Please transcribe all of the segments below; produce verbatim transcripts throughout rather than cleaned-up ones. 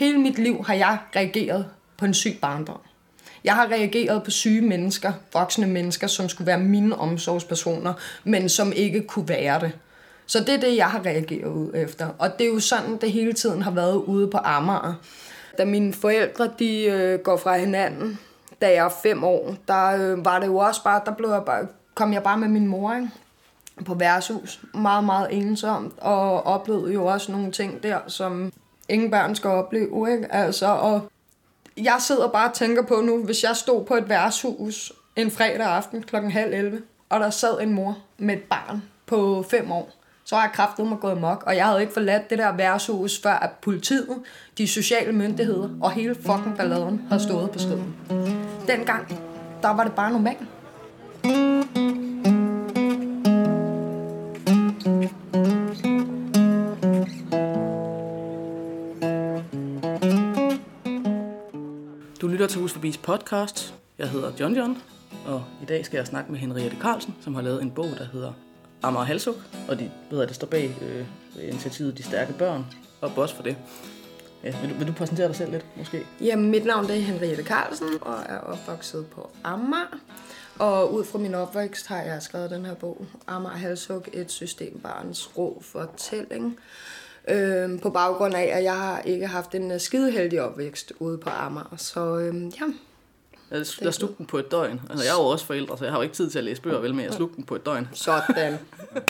Hele mit liv har jeg reageret på en syg barndom. Jeg har reageret på syge mennesker, voksne mennesker, som skulle være mine omsorgspersoner, men som ikke kunne være det. Så det er det, jeg har reageret ud efter. Og det er jo sådan, det hele tiden har været ude på Amager. Da mine forældre de, øh, går fra hinanden, da jeg er fem år, der øh, var det jo også bare, der blev jeg bare, kom jeg bare med min mor, ikke? På værtshus. Meget, meget ensomt. Og oplevede jo også nogle ting der, som ingen børn skal opleve, ikke? Altså, og jeg sidder bare og tænker på nu, hvis jeg stod på et værtshus en fredag aften klokken halv elleve, og der sad en mor med et barn på fem år, så har jeg kraftedeme gået amok, og jeg havde ikke forladt det der værtshus, før at politiet, de sociale myndigheder og hele fucking balladen havde stået på stedet. Dengang, der var det bare normalt. Du lytter til Hus Forbi's podcast. Jeg hedder John John, og i dag skal jeg snakke med Henriette Carlsen, som har lavet en bog, der hedder Amager Halshug, og de ved, at det står bag øh, initiativet De Stærke Børn, og boss for det. Ja, vil, du, vil du præsentere dig selv lidt, måske? Ja, mit navn det er Henriette Carlsen, og er opvokset på Amager. Og ud fra min opvækst har jeg skrevet den her bog, Amager Halshug, et systembarns rå fortælling. Øh, på baggrund af, at jeg har ikke haft en skideheldig opvækst ude på Amager, så øh, ja... Jeg slugte den på et døgn. Altså, jeg er jo også forældre, så jeg har jo ikke tid til at læse bøger, vel, men jeg slugte den på et døgn. Sådan.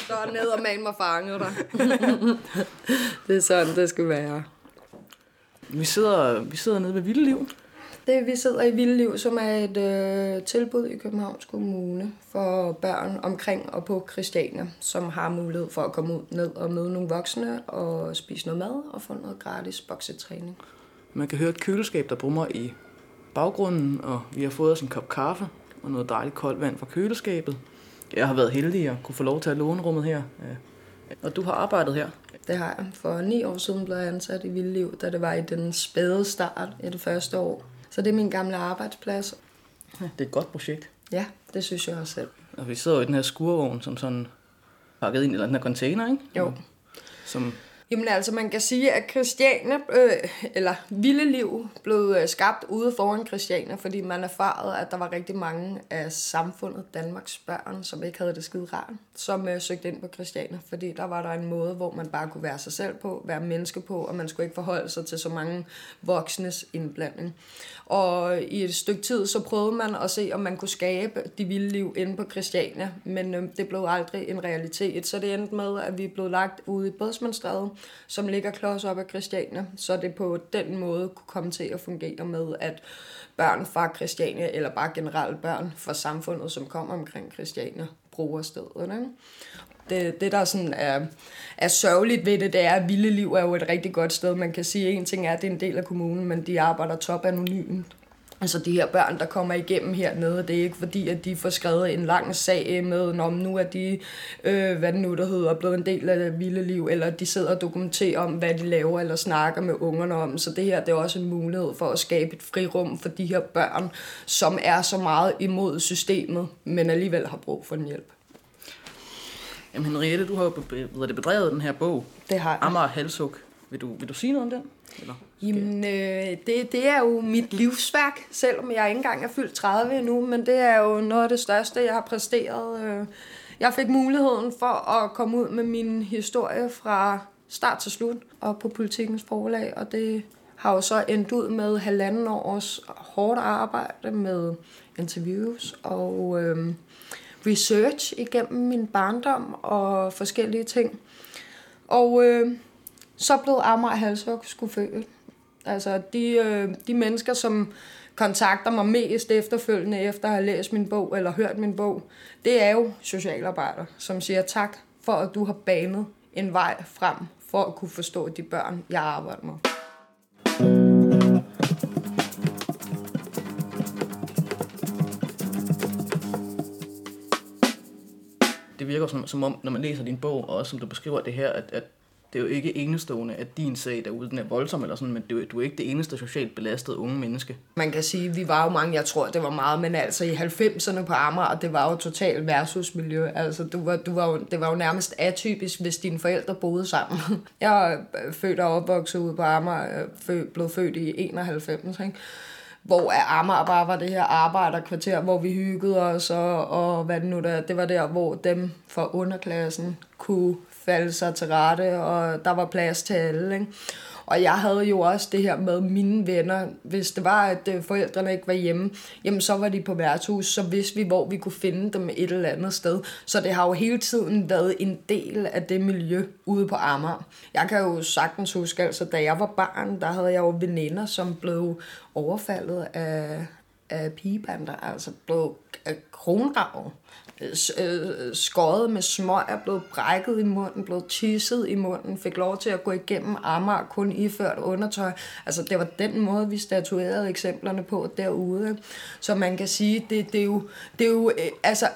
Så ned og man mig fanget dig. Det er sådan, det skal være. Vi sidder, vi sidder nede ved Vildeliv. Det, vi sidder i Vildeliv, som er et øh, tilbud i Københavns Kommune for børn omkring og på Christiania, som har mulighed for at komme ud ned og møde nogle voksne og spise noget mad og få noget gratis boksetræning. Man kan høre et køleskab, der brummer i baggrunden, og vi har fået os en kop kaffe og noget dejligt koldt vand fra køleskabet. Jeg har været heldig at kunne få lov til at låne rummet her. Og du har arbejdet her? Det har jeg. For ni år siden blev jeg ansat i Vildeliv, da det var i den spæde start i det første år. Så det er min gamle arbejdsplads. Ja, det er et godt projekt. Ja, det synes jeg også selv. Og vi sidder jo i den her skurvogn, som sådan pakket ind i den her container, ikke? Jo. Som... Jamen altså, man kan sige, at Christiania, øh, eller Vildeliv, blev skabt ude foran Christiania, fordi man erfarede, at der var rigtig mange af samfundet, Danmarks børn, som ikke havde det skide rart, som øh, søgte ind på Christiania, fordi der var der en måde, hvor man bare kunne være sig selv på, være menneske på, og man skulle ikke forholde sig til så mange voksnes indblanding. Og i et stykke tid, så prøvede man at se, om man kunne skabe de vilde liv inde på Christiania, men øh, det blev aldrig en realitet, så det endte med, at vi blev lagt ude i Bådsmandsstræde, som ligger klods op af Christiania, så det på den måde kunne komme til at fungere med, at børn fra Christiania, eller bare generelt børn fra samfundet, som kommer omkring Christiania, bruger stedet. Ikke? Det, det, der sådan er, er sørgeligt ved det, det er, at Vildeliv er jo et rigtig godt sted. Man kan sige, at en ting er, at det er en del af kommunen, men de arbejder top anonymt. Altså de her børn, der kommer igennem hernede, det er ikke fordi, at de får skrevet en lang sag med, om nu er de, øh, hvad det nu der hedder, blevet en del af det vilde liv, eller de sidder og dokumenterer om, hvad de laver, eller snakker med ungerne om. Så det her, det er også en mulighed for at skabe et frirum for de her børn, som er så meget imod systemet, men alligevel har brug for en hjælp. Jamen Henriette, du har jo bedrevet den her bog, det har jeg. Amager Halshug. Vil du, vil du sige noget om den? Eller? Jamen, øh, det, det er jo mit livsværk, selvom jeg ikke engang er fyldt tredive endnu, men det er jo noget af det største, jeg har præsteret. Jeg fik muligheden for at komme ud med min historie fra start til slut og på Politikens Forlag, og det har jo så endt ud med halvanden års hårdt arbejde med interviews og øh, research igennem min barndom og forskellige ting. Og... Øh, Så blev Amager Halshug skulle følge. Altså de, øh, de mennesker, som kontakter mig mest efterfølgende, efter at have læst min bog eller hørt min bog, det er jo socialarbejdere, som siger tak for, at du har banet en vej frem for at kunne forstå de børn, jeg arbejder med. Det virker som, som om, når man læser din bog, og også som du beskriver det her, at, at det er jo ikke enestående, at din sag derude den er voldsom eller sådan, men du er ikke det eneste socialt belastede unge menneske. Man kan sige, at vi var jo mange, jeg tror, det var meget, men altså i halvfemserne på Amager, det var jo totalt versusmiljø. Altså, du var, du var jo, det var jo nærmest atypisk, hvis dine forældre boede sammen. Jeg er født og opvokset ude på Amager, blev født i enoghalvfems, ikke? Hvor Amager bare var det her arbejderkvarter, hvor vi hyggede os, og, og hvad det nu der, det var der, hvor dem fra underklassen kunne falde sig til rette, og der var plads til alle, ikke? Og jeg havde jo også det her med mine venner. Hvis det var, at forældrene ikke var hjemme, jamen så var de på værtshus, så vidste vi, hvor vi kunne finde dem et eller andet sted. Så det har jo hele tiden været en del af det miljø ude på Amager. Jeg kan jo sagtens huske, altså da jeg var barn, der havde jeg jo veninder, som blev overfaldet af, af pigebander, altså blev kronrav. Skåret med smøger, blev brækket i munden, blev tisset i munden, fik lov til at gå igennem Amager kun iført undertøj. Altså det var den måde, vi statuerede eksemplerne på derude. Så man kan sige, det, det, er, jo, det er jo altså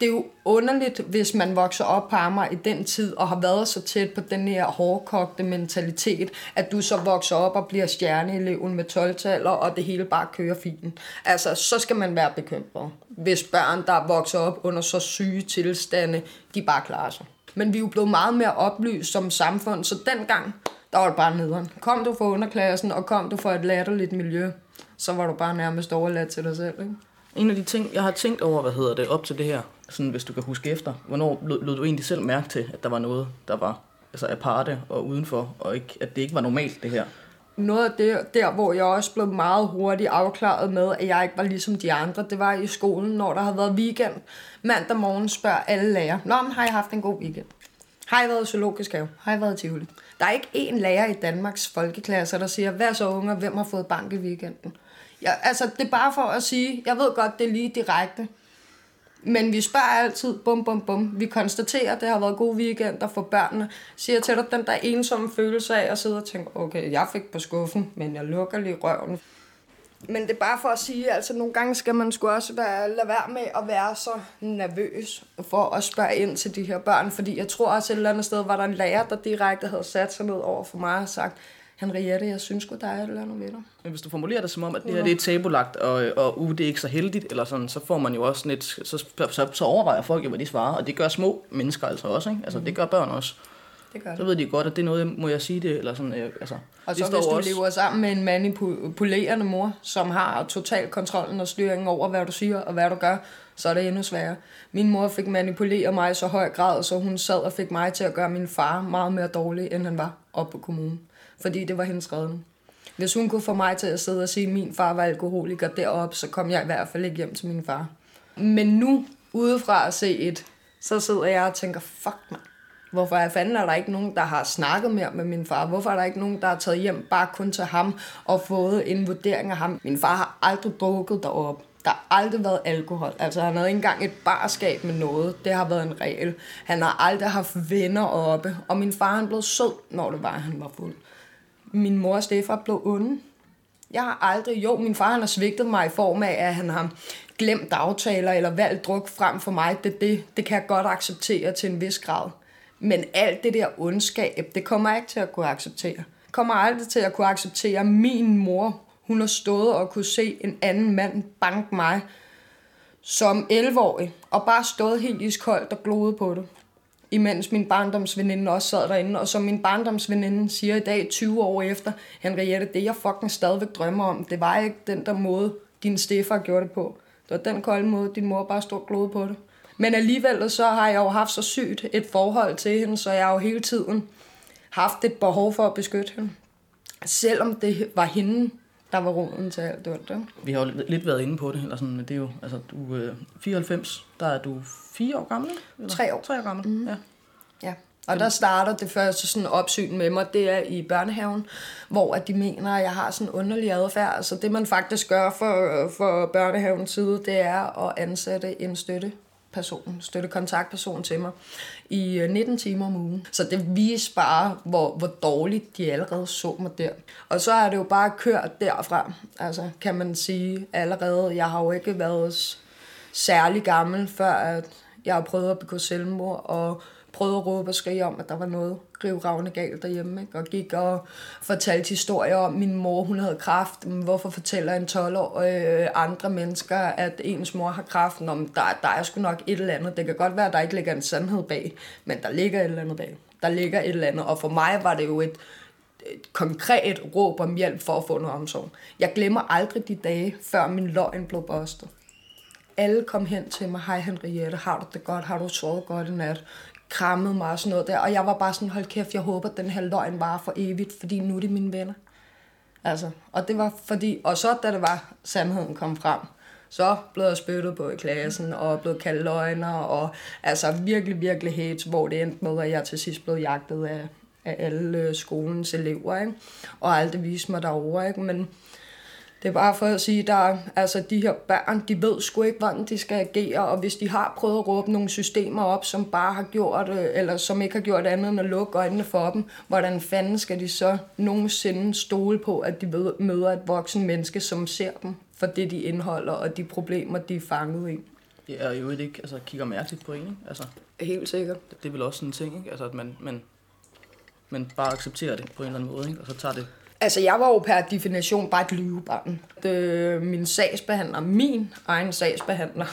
det er jo underligt, hvis man vokser op på Amager i den tid og har været så tæt på den her hårdkogte mentalitet, at du så vokser op og bliver stjerneeleven med tolv-taller, og det hele bare kører fint. Altså, så skal man være bekymret, hvis børn, der vokser op under så syge tilstande, de bare klarer sig. Men vi er jo blevet meget mere oplyst som samfund, så dengang, der var det bare nederen. Kom du fra underklassen, og kom du fra et latterligt miljø, så var du bare nærmest overladt til dig selv, ikke? En af de ting, jeg har tænkt over, hvad hedder det, op til det her, sådan hvis du kan huske efter, hvornår lød du egentlig selv mærke til, at der var noget, der var altså aparte og udenfor, og ikke, at det ikke var normalt, det her? Noget af det, der hvor jeg også blev meget hurtigt afklaret med, at jeg ikke var ligesom de andre, det var i skolen, når der havde været weekend. Mandag morgen spørger alle lærere, nå, men har I haft en god weekend? Har I været i zoologisk have? Har I været i Tivoli? Der er ikke én lærer i Danmarks folkeklasser, der siger, hvad så unge, hvem har fået bank i weekenden? Ja, altså, det er bare for at sige, jeg ved godt, det er lige direkte, men vi spørger altid, bum, bum, bum. Vi konstaterer, at det har været gode weekender for børnene. Siger til dig, den der ensomme følelse af at sidde og tænke, okay, jeg fik på skuffen, men jeg lukker lige røven. Men det er bare for at sige, altså nogle gange skal man sgu også være, lade være med at være så nervøs for at spørge ind til de her børn, fordi jeg tror også et eller andet sted var der en lærer, der direkte havde sat sig ned over for mig og sagt, Henriette, jeg synes godt der er et eller andet ved dig. Men hvis du formulerer det som om, at det her det er tabulagt, og, og uh, det er ikke så heldigt, eller sådan, så får man jo også lidt, så, så, så overvejer folk jo, hvad de svarer, og det gør små mennesker altså også, ikke? Altså, mm-hmm. Det gør børn også. Det gør det. Så ved de godt, at det er noget, må jeg sige det, eller sådan, øh, altså. Og så hvis du også lever sammen med en manipulerende mor, som har total kontrollen og styringen over, hvad du siger og hvad du gør, så er det endnu sværere. Min mor fik manipuleret mig i så høj grad, så hun sad og fik mig til at gøre min far meget mere dårlig, end han var op på kommunen. Fordi det var hendes redning. Hvis hun kunne få mig til at sidde og sige, at min far var alkoholiker deroppe, så kom jeg i hvert fald ikke hjem til min far. Men nu, udefra at se et, så sidder jeg og tænker, fuck mig. Hvorfor er fanden er der ikke nogen, der har snakket mere med min far? Hvorfor er der ikke nogen, der har taget hjem bare kun til ham og fået en vurdering af ham? Min far har aldrig drukket deroppe. Der har aldrig været alkohol. Altså, han havde ikke engang et barskab med noget. Det har været en regel. Han har aldrig haft venner oppe. Og min far, han blev sød, når det var, han var fuld. Min mor og stefar blev onde. Jeg har aldrig... Jo, min far han har svigtet mig i form af, at han har glemt aftaler eller valgt druk frem for mig. Det, det, det kan jeg godt acceptere til en vis grad. Men alt det der ondskab, det kommer jeg ikke til at kunne acceptere. Jeg kommer aldrig til at kunne acceptere, at min mor, hun har stået og kunne se en anden mand banke mig som elleve-årig, og bare stået helt iskoldt og gloede på det. Imens min barndomsveninde også sad derinde, og som min barndomsveninde siger i dag, tyve år efter, Henriette, det jeg fucking stadigvæk drømmer om, det var ikke den der måde, din stefar gjorde det på. Det var den kolde måde, din mor bare stod og glodede på det. Men alligevel så har jeg jo haft så sygt et forhold til hende, så jeg har jo hele tiden haft et behov for at beskytte hende. Selvom det var hende, der var roden til alt ondt. Vi har jo lidt været inde på det, eller sådan, men det er jo, altså, du er fireoghalvfems, der er du fire år gammel, eller? Tre år. Tre år gammel, mm-hmm. ja. Ja, og der starter det første sådan opsyn med mig, det er i børnehaven, hvor at de mener, at jeg har sådan underlig adfærd. Så det, man faktisk gør for, for børnehavens side, det er at ansætte en støtte. Person, støttekontaktperson til mig i nitten timer om ugen. Så det viser bare, hvor, hvor dårligt de allerede så mig der. Og så er det jo bare kørt derfra, altså kan man sige allerede. Jeg har jo ikke været særlig gammel, før at jeg har prøvet at begå selvmord og prøvede at råbe og skrige om, at der var noget rivravende galt derhjemme, ikke? Og gik og fortalte historier om, min mor, hun havde kræft. Hvorfor fortæller en tolv-årig andre mennesker, at ens mor har kræft? Om der, der er sgu nok et eller andet. Det kan godt være, at der ikke ligger en sandhed bag, men der ligger et eller andet bag. Der ligger et eller andet, og for mig var det jo et, et konkret råb om hjælp for at få noget omsorg. Jeg glemmer aldrig de dage, før min løgn blev bustet. Alle kom hen til mig, hej Henriette, har du det godt, har du sovet godt i nat, krammede mig og sådan noget der, og jeg var bare sådan, hold kæft, jeg håber, at den her løgn varer for evigt, fordi nu er det mine venner. Altså, og det var fordi, og så da det var, sandheden kom frem, så blev jeg spyttet på i klassen, og blev kaldt løgner, og altså virkelig, virkelig hate, hvor det endte med, at jeg til sidst blev jagtet af, af alle skolens elever, ikke? Og alt det viste mig derovre, ikke? Men det er bare for at sige, at altså, de her børn, de ved sgu ikke, hvordan de skal agere, og hvis de har prøvet at råbe nogle systemer op, som bare har gjort, eller som ikke har gjort andet end at lukke øjnene for dem, hvordan fanden skal de så nogensinde stole på, at de møder et voksen menneske, som ser dem for det, de indeholder, og de problemer, de er fanget i? Det er jo ikke, altså kigger mærkeligt på en, ikke? Altså, helt sikkert. Det er vel også sådan en ting, ikke? Altså, at man, man, man bare accepterer det på en eller anden måde, ikke? Og så tager det. Altså, jeg var jo per definition bare et lyvebarn. Øh, min sagsbehandler, min egen sagsbehandler,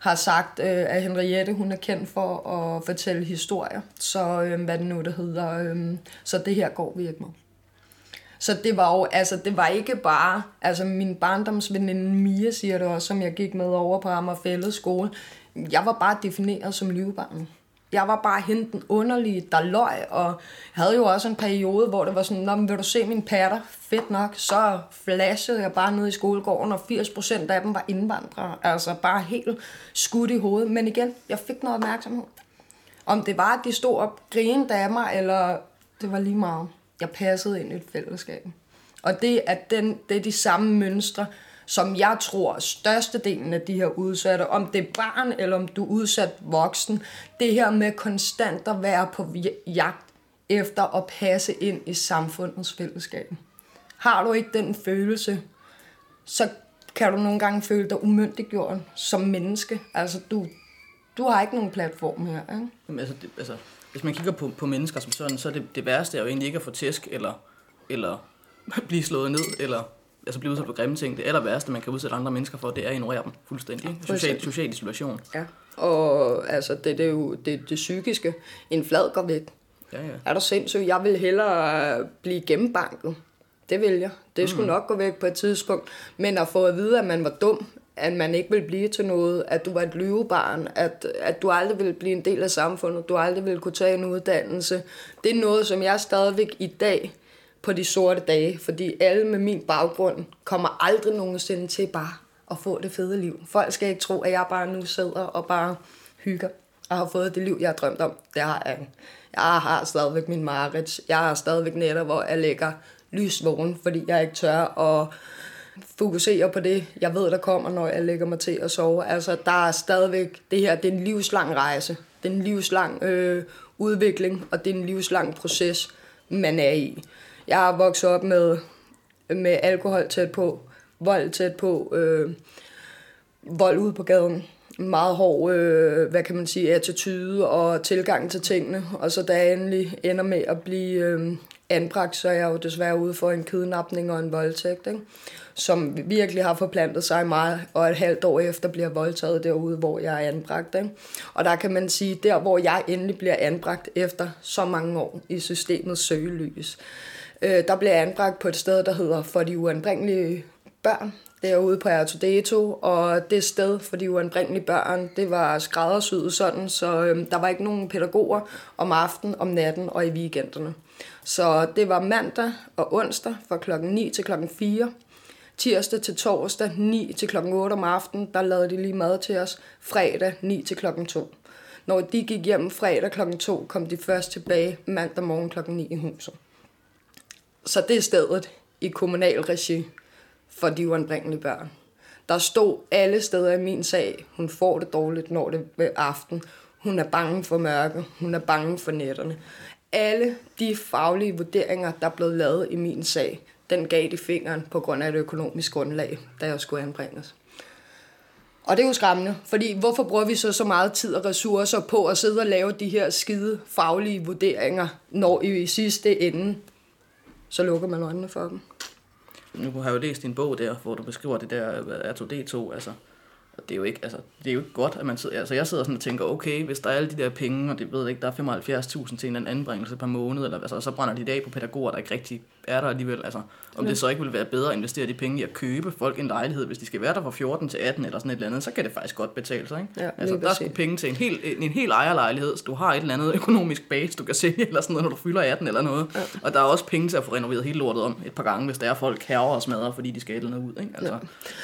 har sagt, øh, at Henriette, hun er kendt for at fortælle historier. Så øh, hvad det nu, der hedder, øh, så det her går vi ikke med. Så det var jo, altså, det var ikke bare, altså, min barndomsveninde Mia siger det også, som jeg gik med over på Amager Fælled skole. Jeg var bare defineret som lyvebarn. Jeg var bare hende den underlige, der løg, og havde jo også en periode, hvor det var sådan, nå, men vil du se mine patter? Fedt nok. Så flashede jeg bare nede i skolegården, og firs procent af dem var indvandrere. Altså bare helt skudt i hovedet. Men igen, jeg fik noget opmærksomhed. Om det var, at de stod og grinede af mig, eller det var lige meget. Jeg passede ind i et fællesskab. Og det er, den, det er de samme mønstre, som jeg tror, størstedelen af de her udsatte, om det er barn eller om du er udsat voksen, det her med konstant at være på jagt efter at passe ind i samfundets fællesskab. Har du ikke den følelse, så kan du nogle gange føle dig umyndiggjort som menneske. Altså, du, du har ikke nogen platform her, ikke? Jamen, altså, det, altså, hvis man kigger på, på mennesker som sådan, så er det, det værste er jo egentlig ikke at få tæsk, eller, eller blive slået ned, eller altså blive udsat for grimme ting. Det aller værste, man kan udsætte andre mennesker for, det er at ignorere dem fuldstændig. Social, social isolation. Ja, og altså, det, det er jo det, det psykiske. En flad går væk. Ja, ja. Er du sindssyg? Jeg vil hellere blive gennembanket. Det vil jeg. Det mm. skulle nok gå væk på et tidspunkt. Men at få at vide, at man var dum, at man ikke ville blive til noget, at du var et lyvebarn, at, at du aldrig ville blive en del af samfundet, du aldrig ville kunne tage en uddannelse. Det er noget, som jeg stadigvæk i dag på de sorte dage, fordi alle med min baggrund kommer aldrig nogensinde til bare at få det fede liv. Folk skal ikke tro, at jeg bare nu sidder og bare hygger og har fået det liv, jeg har drømt om. Det har jeg. Jeg har stadigvæk min mareridt. Jeg har stadigvæk nætter, hvor jeg ligger lysvågen, fordi jeg ikke tør at fokusere på det, jeg ved, der kommer, når jeg lægger mig til at sove. Altså, der er stadigvæk det her, det er en livslang rejse. Det er en livslang øh, udvikling, og det er en livslang proces, man er i. Jeg har vokset op med, med alkohol tæt på, vold tæt på, øh, vold ude på gaden. Meget hård, øh, hvad kan man sige, attitude og tilgang til tingene. Og så da jeg endelig ender med at blive øh, anbragt, så er jeg jo desværre ude for en kidnapning og en voldtægt, ikke? Som virkelig har forplantet sig meget, og et halvt år efter bliver voldtaget derude, hvor jeg er anbragt, ikke? Og der kan man sige, der hvor jeg endelig bliver anbragt efter så mange år i systemets søgelys, der blev jeg anbragt på et sted, der hedder For de Uanbringelige Børn. Det er ude på R to D to, og det sted For de Uanbringelige Børn, det var skræddersyet sådan, så øhm, der var ikke nogen pædagoger om aftenen, om natten og i weekenderne. Så det var mandag og onsdag fra klokken ni til klokken fire. Tirsdag til torsdag ni til klokken otte om aftenen, der lavede de lige mad til os. Fredag ni til klokken to. Når de gik hjem fredag klokken to, kom de først tilbage mandag morgen klokken ni i huset. Så det er stedet i kommunal regi for de uanbringelige børn. Der stod alle steder i min sag. Hun får det dårligt, når det er aften. Hun er bange for mørke. Hun er bange for nætterne. Alle de faglige vurderinger, der blev lavet i min sag, den gav de fingeren på grund af det økonomiske grundlag, da jeg skulle anbringes. Og det er jo skræmmende, fordi hvorfor bruger vi så så meget tid og ressourcer på at sidde og lave de her skide faglige vurderinger, når i sidste ende, så lukker man øjnene for dem. Nu har jeg jo læst din bog der, hvor du beskriver det der R to D to, altså, det er jo ikke, altså, det er jo ikke godt, at man sidder, altså jeg sidder sådan og tænker, okay, hvis der er alle de der penge, og det ved jeg ikke, der er femoghalvfjerds tusind til en anden anbringelse per måned, eller altså, så brænder de i dag på pædagoger, der ikke rigtig er der alligevel, altså, om det så ikke vil være bedre at investere de penge i at købe folk en lejlighed, hvis de skal være der fra fjorten til atten eller sådan et eller andet, så kan det faktisk godt betale sig, ikke? Ja, altså, der skal penge til en hel, en hel ejerlejlighed, så du har et eller andet økonomisk base, du kan sælge, eller sådan noget, når du fylder atten eller noget, ja. Og der er også penge til at få renoveret hele lortet om et par gange, hvis der er folk hærger og smadrer, fordi de skal et eller andet ud, ikke? Altså, ja.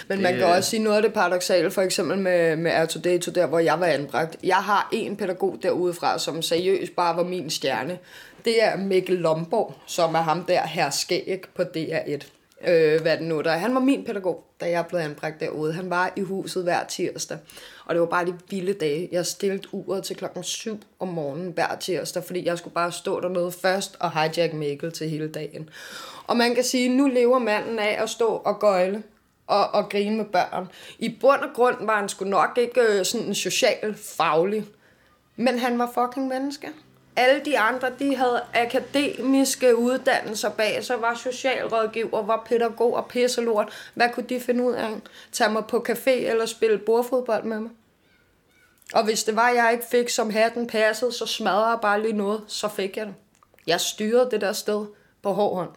Men det, man kan også sige noget af det paradoksale, for eksempel med, med R to D to, der hvor jeg var anbragt. Jeg har en pædagog derudefra, som seriøst bare var min stjerne. Det er Mikkel Lomborg, som er ham der her skæg på D R et. Øh, hvad det nu der. Han var min pædagog, da jeg blev anbragt derude. Han var i huset hver tirsdag. Og det var bare de vilde dage. Jeg stillede uret til klokken syv om morgenen hver tirsdag, fordi jeg skulle bare stå dernede først og hijack Mikkel til hele dagen. Og man kan sige, nu lever manden af at stå og gøjle og, og grine med børn. I bund og grund var han sgu nok ikke øh, sådan en social faglig, men han var fucking menneske. Alle de andre, de havde akademiske uddannelser bag, så var socialrådgiver, var pædagog og pisselort. Hvad kunne de finde ud af? Tage mig på café eller spille bordfodbold med mig? Og hvis det var, jeg ikke fik, som hatten passede, så smadrede jeg bare lige noget, så fik jeg det. Jeg styrede det der sted på hård hånd.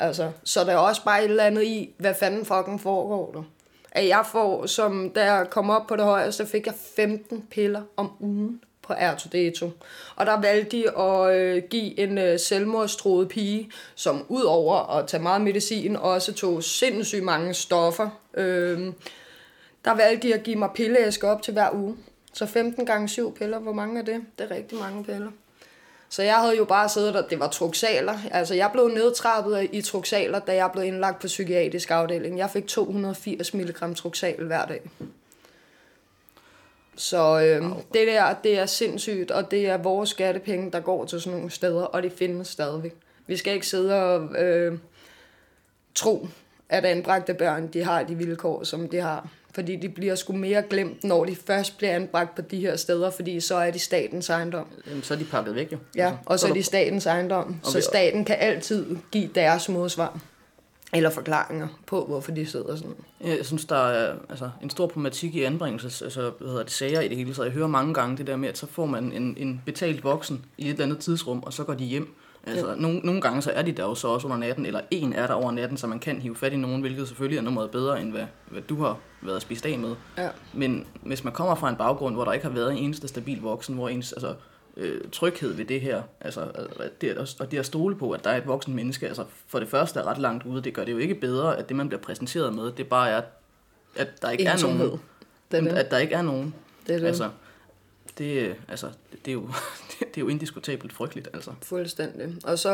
Altså, så der er også bare et eller andet i, hvad fanden fucking foregår der. At jeg får, som da jeg kom op på det højeste, fik jeg femten piller om ugen på R to D to. Og der valgte de at øh, give en øh, selvmordstruet pige, som udover at tage meget medicin, også tog sindssygt mange stoffer. Øh, der valgte de at give mig pilleæsker op til hver uge. Så femten gange syv piller, hvor mange er det? Det er rigtig mange piller. Så jeg havde jo bare siddet der, det var Truxaler. Altså jeg blev nedtrappet i Truxaler, da jeg blev indlagt på psykiatrisk afdeling. Jeg fik to hundrede og firs milligram Truxal hver dag. Så øhm, det der, det er sindssygt, og det er vores skattepenge, der går til sådan nogle steder, og det findes stadigvæk. Vi skal ikke sidde og øh, tro, at anbragte børn, de har de vilkår, som de har. Fordi de bliver sgu mere glemt, når de først bliver anbragt på de her steder, fordi så er de statens ejendom. Jamen, så er de pakket væk, jo. Ja, og så er de statens ejendom. Så staten kan altid give deres modsvar eller forklaringer på, hvorfor de sidder sådan. Jeg synes, der er altså, en stor problematik i anbringelses, altså, hvad hedder det, sager i det hele. Så jeg hører mange gange det der med, at så får man en, en betalt voksen i et eller andet tidsrum, og så går de hjem. Altså, ja. nogle, nogle gange så er de der jo så også under natten, eller en er der over natten, så man kan hive fat i nogen, hvilket selvfølgelig er nummeret bedre, end hvad, hvad du har været spist af med. Ja. Men hvis man kommer fra en baggrund, hvor der ikke har været en eneste stabil voksen, hvor ens altså, øh, tryghed ved det her, altså, det, og det at stole på, at der er et voksen menneske, altså for det første er ret langt ude, det gør det jo ikke bedre, at det man bliver præsenteret med, det bare er, at der ikke er nogen. Det er det. At der ikke er nogen. Det er det. Altså, Det, altså, det, er jo, det er jo indiskutabelt frygteligt, altså. Fuldstændig. Og så,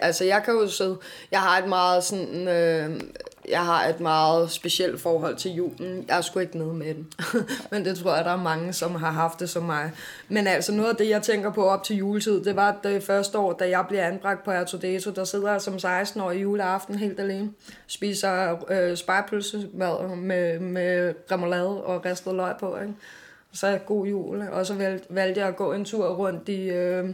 altså jeg kan jo sidde, jeg har et meget sådan, øh, jeg har et meget specielt forhold til julen. Jeg er sgu ikke nede med den. Men det tror jeg, der er mange, som har haft det som mig. Men altså noget af det, jeg tænker på op til juletid, det var det første år, da jeg blev anbragt på Ertodeto, der sidder jeg som seksten-årig juleaften helt alene. Spiser øh, spegepølsemad med, med remoulade og ristet løg på, ikke? Så er god jul, og så valgte jeg at gå en tur rundt i, øh,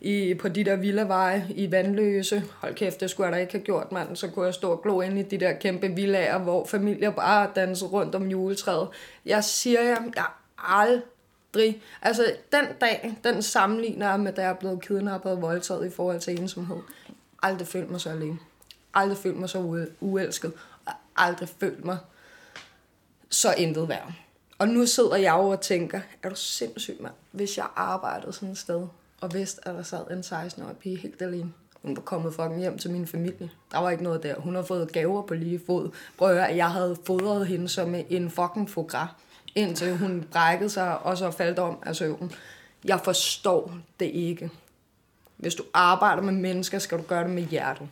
i, på de der villaveje i Vanløse. Hold kæft, det skulle jeg da ikke have gjort, mand. Så kunne jeg stå og glo ind i de der kæmpe villager, hvor familier bare dansede rundt om juletræet. Jeg siger jer, jeg aldrig... Altså, den dag, den sammenligner jeg med, da jeg blev kidnappet og voldtaget i forhold til ensomhed. Aldrig følte mig så alene. Aldrig følte mig så u- uelsket. Aldrig følte mig så intet værd. Og nu sidder jeg over og tænker, er du sindssyg, mand, hvis jeg arbejdede sådan et sted, og vidste, at der sad en seksten-årig pige helt alene. Hun var kommet fucking hjem til min familie. Der var ikke noget der. Hun har fået gaver på lige fod. Prøv at høre, at jeg havde fodret hende som en fucking faux gras, indtil hun brækkede sig, og så faldt om af søvn. Jeg forstår det ikke. Hvis du arbejder med mennesker, skal du gøre det med hjertet.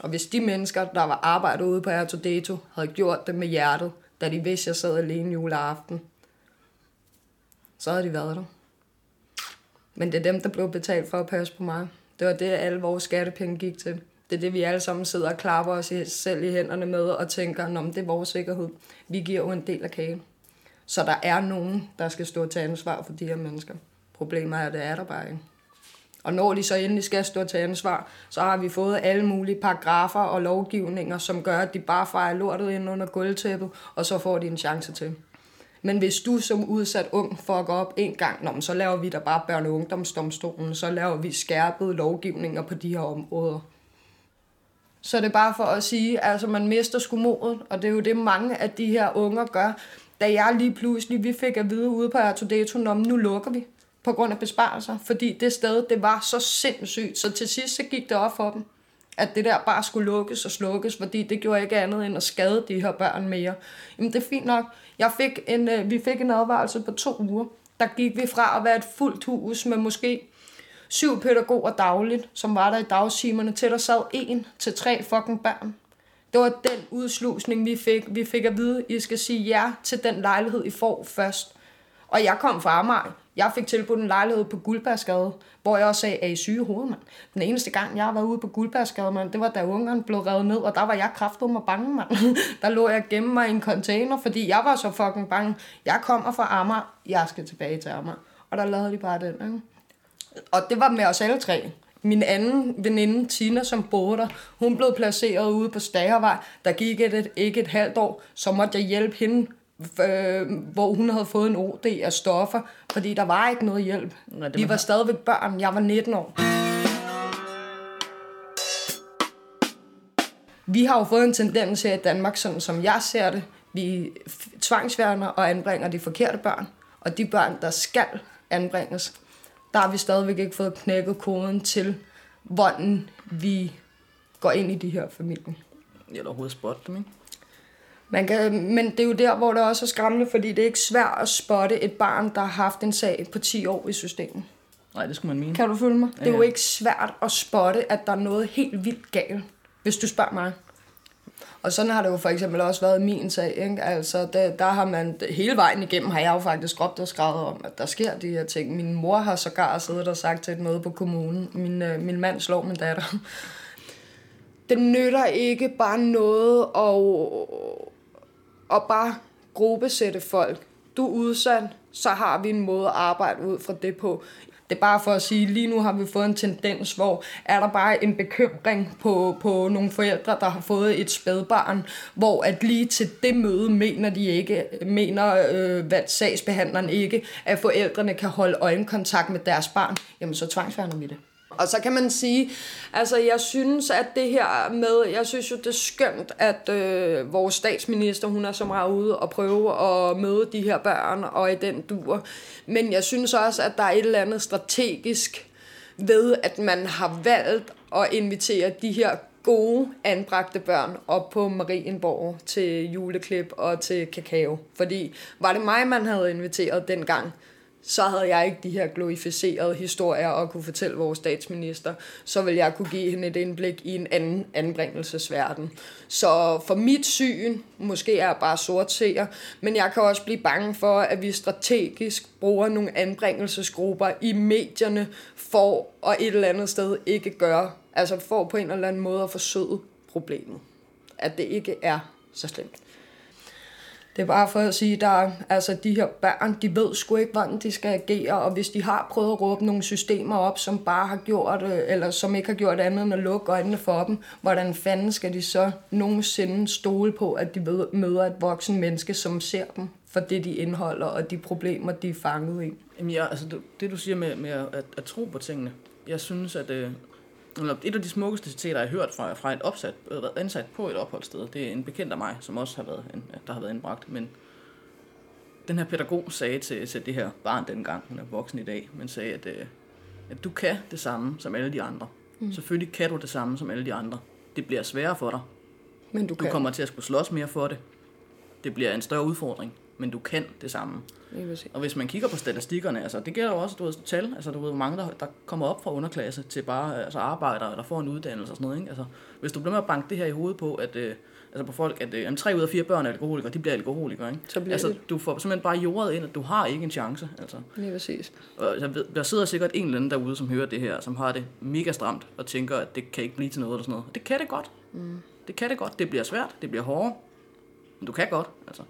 Og hvis de mennesker, der var arbejdet ude på R to D to, havde gjort det med hjertet, da de vidste, jeg sad alene juleaften, så havde de været der. Men det er dem, der blev betalt for at passe på mig. Det var det, alle vores skattepenge gik til. Det er det, vi alle sammen sidder og klapper os selv i hænderne med og tænker, nå, det er vores sikkerhed. Vi giver jo en del af kagen. Så der er nogen, der skal stå til ansvar for de her mennesker. Problemet er, at det er der bare ikke. Og når de så endelig skal stå til ansvar, så har vi fået alle mulige paragrafer og lovgivninger, som gør, at de bare fejrer lortet ind under gulvtæppet, og så får de en chance til. Men hvis du som udsat ung får at gå op en gang, nå, så laver vi der bare børne- og ungdomsdomstolen, så laver vi skærpede lovgivninger på de her områder. Så det er bare for at sige, at altså, man mister sgu modet, og det er jo det, mange af de her unger gør. Da jeg lige pludselig, vi fik at vide ude på R to D to, nu lukker vi på grund af besparelser, fordi det sted, det var så sindssygt. Så til sidst, så gik det op for dem, at det der bare skulle lukkes og slukkes, fordi det gjorde ikke andet end at skade de her børn mere. Jamen det er fint nok. Jeg fik en, vi fik en advarelse på to uger. Der gik vi fra at være et fuldt hus med måske syv pædagoger dagligt, som var der i dagtimerne, til der sad en til tre fucking børn. Det var den udslusning, vi fik. Vi fik at vide, I skal sige ja til den lejlighed, I får først. Og jeg kom fra Amager. Jeg fik tilbudt en lejlighed på Guldbærskade, hvor jeg også sagde, at I syge hoved, mand. Den eneste gang, jeg har været ude på Guldbærskade, mand, det var, da ungerne blev revet ned, og der var jeg kraftedeme bange, mand. Der lå jeg gemme mig i en container, fordi jeg var så fucking bange. Jeg kommer fra Amager, jeg skal tilbage til Amager. Og der lavede de bare den, ikke? Og det var med os alle tre. Min anden veninde, Tina, som boede der, hun blev placeret ude på Stagervej. Der gik et, ikke et halvt år, så måtte jeg hjælpe hende, Øh, hvor hun havde fået en O D af stoffer, fordi der var ikke noget hjælp. Nå, de var her. Stadigvæk børn. Jeg var nitten år. Vi har jo fået en tendens her i Danmark, sådan som jeg ser det. Vi tvangsværner og anbringer de forkerte børn. Og de børn, der skal anbringes, der har vi stadigvæk ikke fået knækket koden til, hvordan vi går ind i de her familier. Eller overhovedet spotte dem, ikke? Man kan, men det er jo der, hvor det også er skræmmende, fordi det er ikke svært at spotte et barn, der har haft en sag på ti år i systemet. Nej, det skulle man mene. Kan du følge mig? Ja. Det er jo ikke svært at spotte, at der er noget helt vildt galt, hvis du spørger mig. Og sådan har det jo for eksempel også været min sag, ikke? Altså, det, der har man, hele vejen igennem har jeg jo faktisk råbt og skrevet om, at der sker de her ting. Min mor har sågar siddet og sagt til et møde på kommunen, min, min mand slår min datter. Det nytter ikke bare noget at... og bare gruppesætte folk. Du er udsat, så har vi en måde at arbejde ud fra det på. Det er bare for at sige, lige nu har vi fået en tendens, hvor er der bare en bekymring på, på nogle forældre, der har fået et spædbarn, hvor at lige til det møde mener de ikke, mener øh, hvad sagsbehandleren ikke, at forældrene kan holde øjenkontakt med deres barn. Jamen så tvangsværner vi det. Og så kan man sige, altså jeg synes, at det her med, jeg synes jo, det er skønt, at øh, vores statsminister, hun er så meget ude og prøve at møde de her børn, og i den dur. Men jeg synes også, at der er et eller andet strategisk ved, at man har valgt at invitere de her gode anbragte børn op på Marienborg til juleklip og til kakao. Fordi var det mig, man havde inviteret dengang, så havde jeg ikke de her glorificerede historier at kunne fortælle vores statsminister. Så ville jeg kunne give hende et indblik i en anden anbringelsesverden. Så for mit syn, måske er jeg bare sortseer, men jeg kan også blive bange for, at vi strategisk bruger nogle anbringelsesgrupper i medierne for at et eller andet sted ikke gøre, altså for på en eller anden måde at forsøge problemet. At det ikke er så slemt. Det er bare for at sige, at altså, de her børn, de ved sgu ikke, hvordan de skal agere, og hvis de har prøvet at råbe nogle systemer op, som bare har gjort, eller som ikke har gjort andet end at lukke øjnene for dem, hvordan fanden skal de så nogensinde stole på, at de møder et voksen menneske, som ser dem for det, de indeholder, og de problemer, de er fanget i? Jamen ja, altså det du siger med, med at, at tro på tingene, jeg synes, at øh, et af de smukkeste citater, jeg har hørt fra, fra et opsat, ansat på et opholdssted, det er en bekendt af mig, som også har været, der har været indbragt, men den her pædagog sagde til, til det her barn dengang, hun er voksen i dag, men sagde, at, at du kan det samme som alle de andre. Mm. Selvfølgelig kan du det samme som alle de andre. Det bliver sværere for dig. Men du, du kommer til at skulle slås mere for det. Det bliver en større udfordring, men du kan det samme. Og hvis man kigger på statistikkerne, altså det gælder jo også, du ved, tal, altså du ved, hvor mange der, der kommer op fra underklasse til bare altså arbejdere, eller får en uddannelse og sådan noget, ikke? Altså hvis du bliver med at banke det her i hovedet på, at øh, altså på folk, at øh, tre ud af fire børn er alkoholikere, de bliver alkoholikere, ikke? Så bliver altså det. Du får simpelthen bare jordet ind, at du har ikke en chance, altså. Lige præcis. Og altså, der sidder sikkert en eller anden derude, som hører det her, som har det mega stramt, og tænker, at det kan ikke blive til noget, eller sådan noget. Og det kan det godt. Mm. Det kan det godt. Det bliver svært, det bliver hårdere, men du kan godt, altså.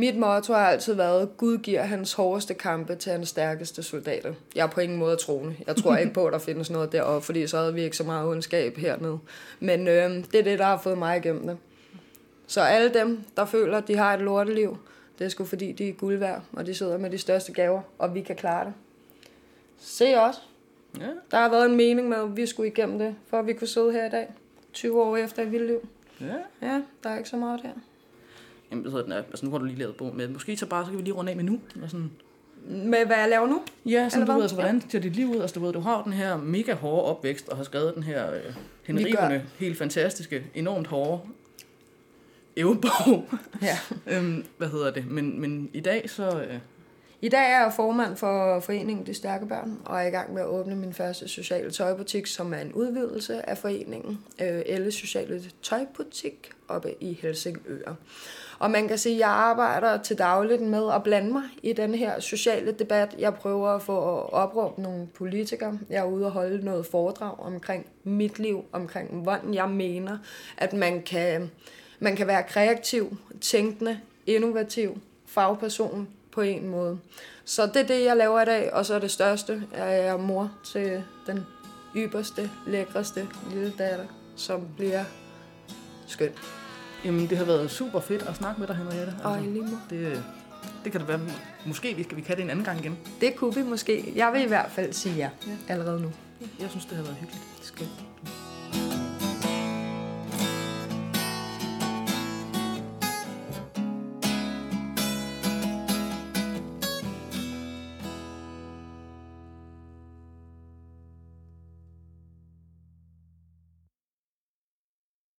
Mit motto har altid været, Gud giver hans hårdeste kampe til hans stærkeste soldater. Jeg er på ingen måde troende. Jeg tror ikke på, at der findes noget deroppe, fordi så havde vi ikke så meget ondskab hernede. Men øh, det er det, der har fået mig igennem det. Så alle dem, der føler, at de har et lorteliv, det er sgu fordi, de er guld værd, og de sidder med de største gaver, og vi kan klare det. Se os. Ja. Der har været en mening med, at vi skulle igennem det, for at vi kunne sidde her i dag, tyve år efter et vildt liv. Ja. Ja, der er ikke så meget der. Jamen, det hedder den, altså nu har du lige lavet bog med, måske så bare, så kan vi lige runde af med nu. Med, sådan... med hvad jeg laver nu? Ja, sådan du ved, altså, hvordan ser dit liv ud? Altså, du ved, du har den her mega hårde opvækst, og har skrevet den her øh, henrivende, helt fantastiske, enormt hårde evebog. Ja. øhm, hvad hedder det? Men, men i dag så... Øh... I dag er jeg formand for foreningen De Stærke Børn, og er i gang med at åbne min første sociale tøjbutik, som er en udvidelse af foreningen, Elle Sociale Tøjbutik, oppe i Helsingør. Og man kan sige, at jeg arbejder til dagligt med at blande mig i den her sociale debat. Jeg prøver at få opråbe nogle politikere. Jeg er ude og holde noget foredrag omkring mit liv, omkring hvordan jeg mener, at man kan, man kan være kreativ, tænkende, innovativ, fagperson, på en måde. Så det er det, jeg laver i dag, og så er det største, jeg er mor til den ypperste, lækreste lille datter, som bliver skøn. Jamen, det har været super fedt at snakke med dig, Henriette. Altså, Øj, lige det, det kan det være. Måske vi skal vi kan det en anden gang igen. Det kunne vi måske. Jeg vil i hvert fald sige ja, allerede nu. Jeg synes, det har været hyggeligt. Skønt.